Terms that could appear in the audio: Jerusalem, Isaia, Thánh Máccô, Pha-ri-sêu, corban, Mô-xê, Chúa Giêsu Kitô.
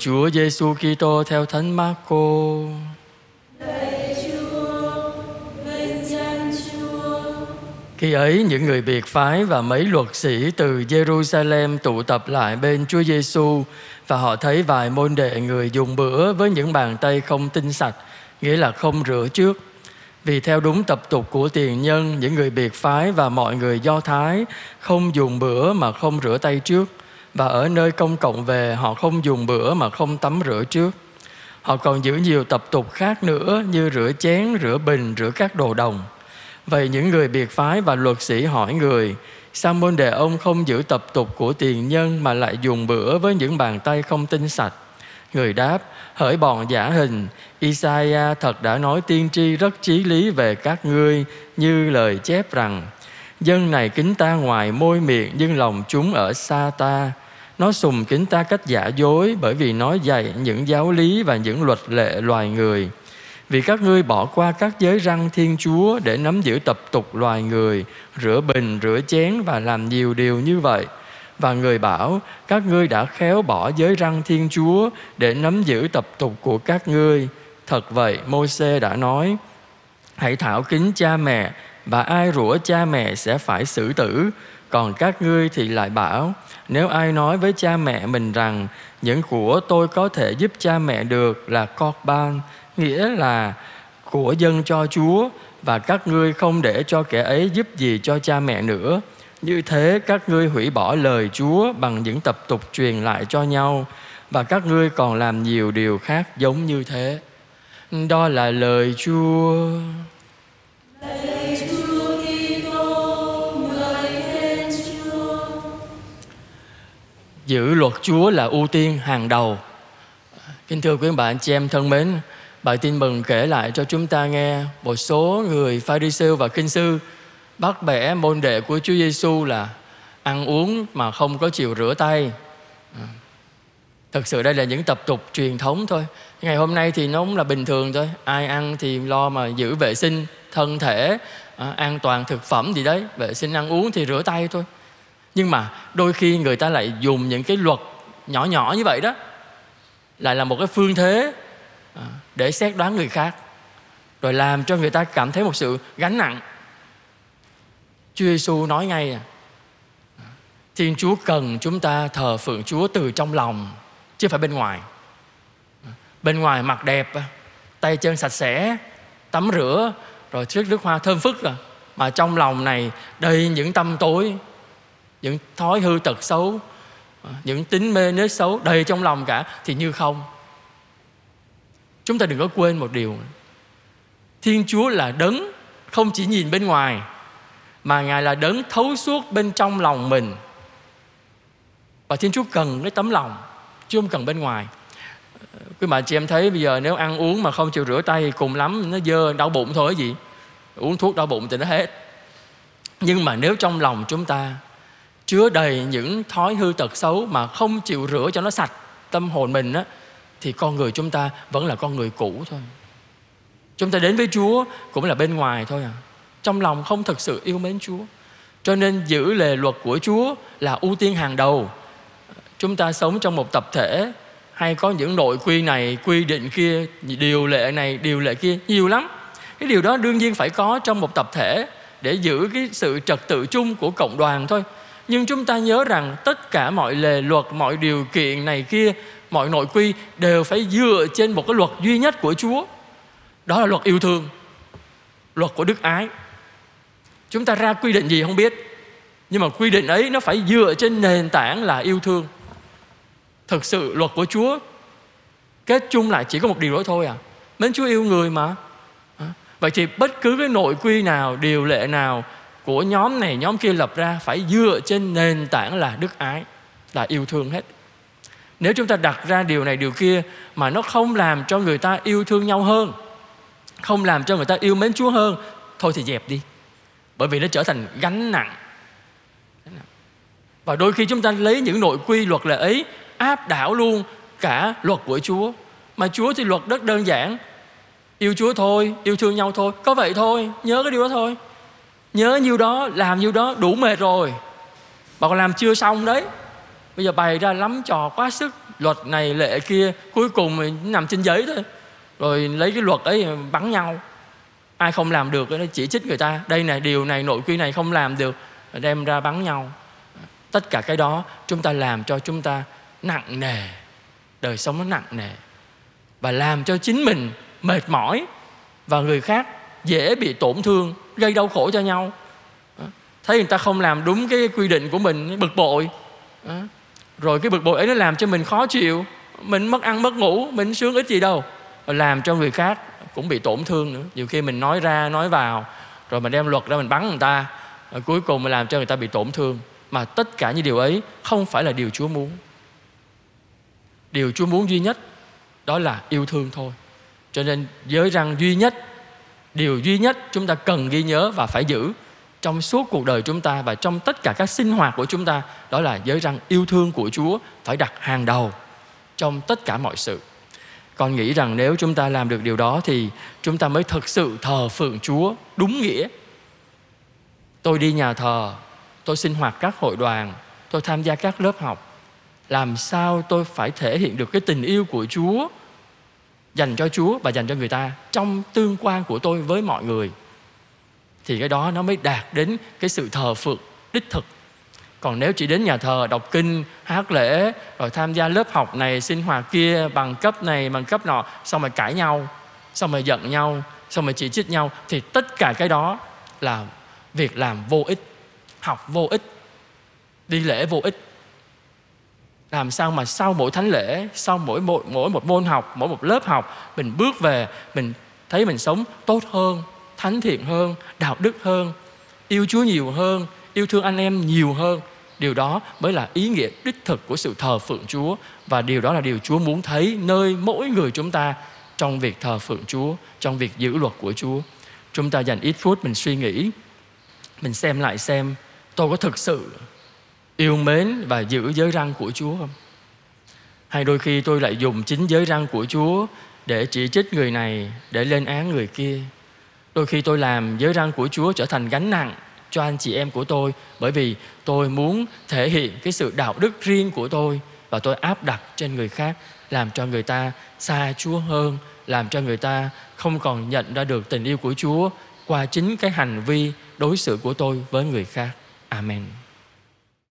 Tin mừng Chúa Giêsu Kitô theo Thánh Máccô. Khi ấy những người biệt phái và mấy luật sĩ từ Jerusalem tụ tập lại bên Chúa Giêsu, và họ thấy vài môn đệ người dùng bữa với những bàn tay không tinh sạch, nghĩa là không rửa trước. Vì theo đúng tập tục của tiền nhân, những người biệt phái và mọi người Do Thái không dùng bữa mà không rửa tay trước, và ở nơi công cộng về họ không dùng bữa mà không tắm rửa trước. Họ còn giữ nhiều tập tục khác nữa như rửa chén, rửa bình, rửa các đồ đồng. Vậy những người biệt phái và luật sĩ hỏi người: sao môn đệ ông không giữ tập tục của tiền nhân mà lại dùng bữa với những bàn tay không tinh sạch? Người đáp: hỡi bọn giả hình, Isaia thật đã nói tiên tri rất chí lý về các ngươi, như lời chép rằng: dân này kính ta ngoài môi miệng, nhưng lòng chúng ở xa ta. Nó sùng kính ta cách giả dối, bởi vì nó dạy những giáo lý và những luật lệ loài người. Vì các ngươi bỏ qua các giới răn Thiên Chúa để nắm giữ tập tục loài người, rửa bình, rửa chén và làm nhiều điều như vậy. Và người bảo: các ngươi đã khéo bỏ giới răn Thiên Chúa để nắm giữ tập tục của các ngươi. Thật vậy, Mô-xê đã nói: hãy thảo kính cha mẹ, và ai rủa cha mẹ sẽ phải xử tử. Còn các ngươi thì lại bảo: nếu ai nói với cha mẹ mình rằng những của tôi có thể giúp cha mẹ được là corban, nghĩa là của dân cho Chúa, và các ngươi không để cho kẻ ấy giúp gì cho cha mẹ nữa, như thế các ngươi hủy bỏ lời Chúa bằng những tập tục truyền lại cho nhau, và các ngươi còn làm nhiều điều khác giống như thế. Đó là lời Chúa. Giữ luật Chúa là ưu tiên hàng đầu. Kính thưa quý bạn, chị em thân mến, bài tin mừng kể lại cho chúng ta nghe một số người Pha-ri-sêu và kinh sư bắt bẻ môn đệ của Chúa Giêsu là ăn uống mà không có chịu rửa tay. Thực sự đây là những tập tục truyền thống thôi. Ngày hôm nay thì nó cũng là bình thường thôi. Ai ăn thì lo mà giữ vệ sinh thân thể, an toàn thực phẩm gì đấy, vệ sinh ăn uống thì rửa tay thôi. Nhưng mà đôi khi người ta lại dùng những cái luật nhỏ nhỏ như vậy đó, lại là một cái phương thế để xét đoán người khác, rồi làm cho người ta cảm thấy một sự gánh nặng. Chúa Giêsu nói ngay Thiên Chúa cần chúng ta thờ phượng Chúa từ trong lòng, chứ phải bên ngoài. Bên ngoài mặc đẹp, tay chân sạch sẽ, tắm rửa, rồi chiếc nước hoa thơm phức, mà trong lòng này đầy những tâm tối, những thói hư tật xấu, những tính mê nết xấu đầy trong lòng cả thì như không. Chúng ta đừng có quên một điều: Thiên Chúa là đấng không chỉ nhìn bên ngoài, mà Ngài là đấng thấu suốt bên trong lòng mình. Và Thiên Chúa cần cái tấm lòng, chứ không cần bên ngoài. Quý bà chị em thấy bây giờ nếu ăn uống mà không chịu rửa tay thì cùng lắm nó dơ đau bụng thôi gì, uống thuốc đau bụng thì nó hết. Nhưng mà nếu trong lòng chúng ta chứa đầy những thói hư tật xấu mà không chịu rửa cho nó sạch tâm hồn mình á, thì con người chúng ta vẫn là con người cũ thôi. Chúng ta đến với Chúa cũng là bên ngoài thôi à, trong lòng không thực sự yêu mến Chúa. Cho nên giữ lề luật của Chúa là ưu tiên hàng đầu. Chúng ta sống trong một tập thể hay có những nội quy này, quy định kia, điều lệ này, điều lệ kia nhiều lắm. Cái điều đó đương nhiên phải có trong một tập thể để giữ cái sự trật tự chung của cộng đoàn thôi. Nhưng chúng ta nhớ rằng tất cả mọi lề luật, mọi điều kiện này kia, mọi nội quy đều phải dựa trên một cái luật duy nhất của Chúa. Đó là luật yêu thương, luật của đức ái. Chúng ta ra quy định gì không biết, nhưng mà quy định ấy nó phải dựa trên nền tảng là yêu thương. Thực sự luật của Chúa kết chung lại chỉ có một điều đó thôi à: mến Chúa yêu người mà. Vậy thì bất cứ cái nội quy nào, điều lệ nào của nhóm này nhóm kia lập ra phải dựa trên nền tảng là đức ái, là yêu thương hết. Nếu chúng ta đặt ra điều này điều kia mà nó không làm cho người ta yêu thương nhau hơn, không làm cho người ta yêu mến Chúa hơn, thôi thì dẹp đi, bởi vì nó trở thành gánh nặng. Và đôi khi chúng ta lấy những nội quy luật lệ ấy áp đảo luôn cả luật của Chúa. Mà Chúa thì luật rất đơn giản: yêu Chúa thôi, yêu thương nhau thôi, có vậy thôi, nhớ cái điều đó thôi. Nhớ nhiêu đó, làm nhiêu đó đủ mệt rồi, mà còn làm chưa xong đấy. Bây giờ bày ra lắm trò quá sức, luật này lệ kia, cuối cùng mình nằm trên giấy thôi, rồi lấy cái luật ấy bắn nhau. Ai không làm được nó chỉ trích người ta, đây này, điều này, nội quy này không làm được, đem ra bắn nhau. Tất cả cái đó chúng ta làm cho chúng ta nặng nề, đời sống nó nặng nề, và làm cho chính mình mệt mỏi và người khác dễ bị tổn thương, gây đau khổ cho nhau. Thấy người ta không làm đúng cái quy định của mình, bực bội. Rồi cái bực bội ấy nó làm cho mình khó chịu, mình mất ăn mất ngủ, mình sướng ít gì đâu. Rồi làm cho người khác cũng bị tổn thương nữa. Nhiều khi mình nói ra nói vào, rồi mình đem luật ra mình bắn người ta, rồi cuối cùng mình làm cho người ta bị tổn thương. Mà tất cả những điều ấy không phải là điều Chúa muốn. Điều Chúa muốn duy nhất đó là yêu thương thôi. Cho nên giới răn duy nhất, điều duy nhất chúng ta cần ghi nhớ và phải giữ trong suốt cuộc đời chúng ta và trong tất cả các sinh hoạt của chúng ta, đó là giới răn yêu thương của Chúa phải đặt hàng đầu trong tất cả mọi sự. Con nghĩ rằng nếu chúng ta làm được điều đó thì chúng ta mới thực sự thờ phượng Chúa đúng nghĩa. Tôi đi nhà thờ, tôi sinh hoạt các hội đoàn, tôi tham gia các lớp học. Làm sao tôi phải thể hiện được cái tình yêu của Chúa dành cho Chúa và dành cho người ta trong tương quan của tôi với mọi người, thì cái đó nó mới đạt đến cái sự thờ phượng đích thực. Còn nếu chỉ đến nhà thờ đọc kinh, hát lễ, rồi tham gia lớp học này, sinh hoạt kia, bằng cấp này, bằng cấp nọ, xong rồi cãi nhau, xong rồi giận nhau, xong rồi chỉ trích nhau, thì tất cả cái đó là việc làm vô ích, học vô ích, đi lễ vô ích. Làm sao mà sau mỗi thánh lễ, sau mỗi một môn học, mỗi một lớp học, mình bước về, mình thấy mình sống tốt hơn, thánh thiện hơn, đạo đức hơn, yêu Chúa nhiều hơn, yêu thương anh em nhiều hơn. Điều đó mới là ý nghĩa đích thực của sự thờ phượng Chúa. Và điều đó là điều Chúa muốn thấy nơi mỗi người chúng ta trong việc thờ phượng Chúa, trong việc giữ luật của Chúa. Chúng ta dành ít phút mình suy nghĩ, mình xem lại xem tôi có thực sự yêu mến và giữ giới răn của Chúa không? Hay đôi khi tôi lại dùng chính giới răn của Chúa để chỉ trích người này, để lên án người kia. Đôi khi tôi làm giới răn của Chúa trở thành gánh nặng cho anh chị em của tôi, bởi vì tôi muốn thể hiện cái sự đạo đức riêng của tôi và tôi áp đặt trên người khác, làm cho người ta xa Chúa hơn, làm cho người ta không còn nhận ra được tình yêu của Chúa qua chính cái hành vi đối xử của tôi với người khác. Amen.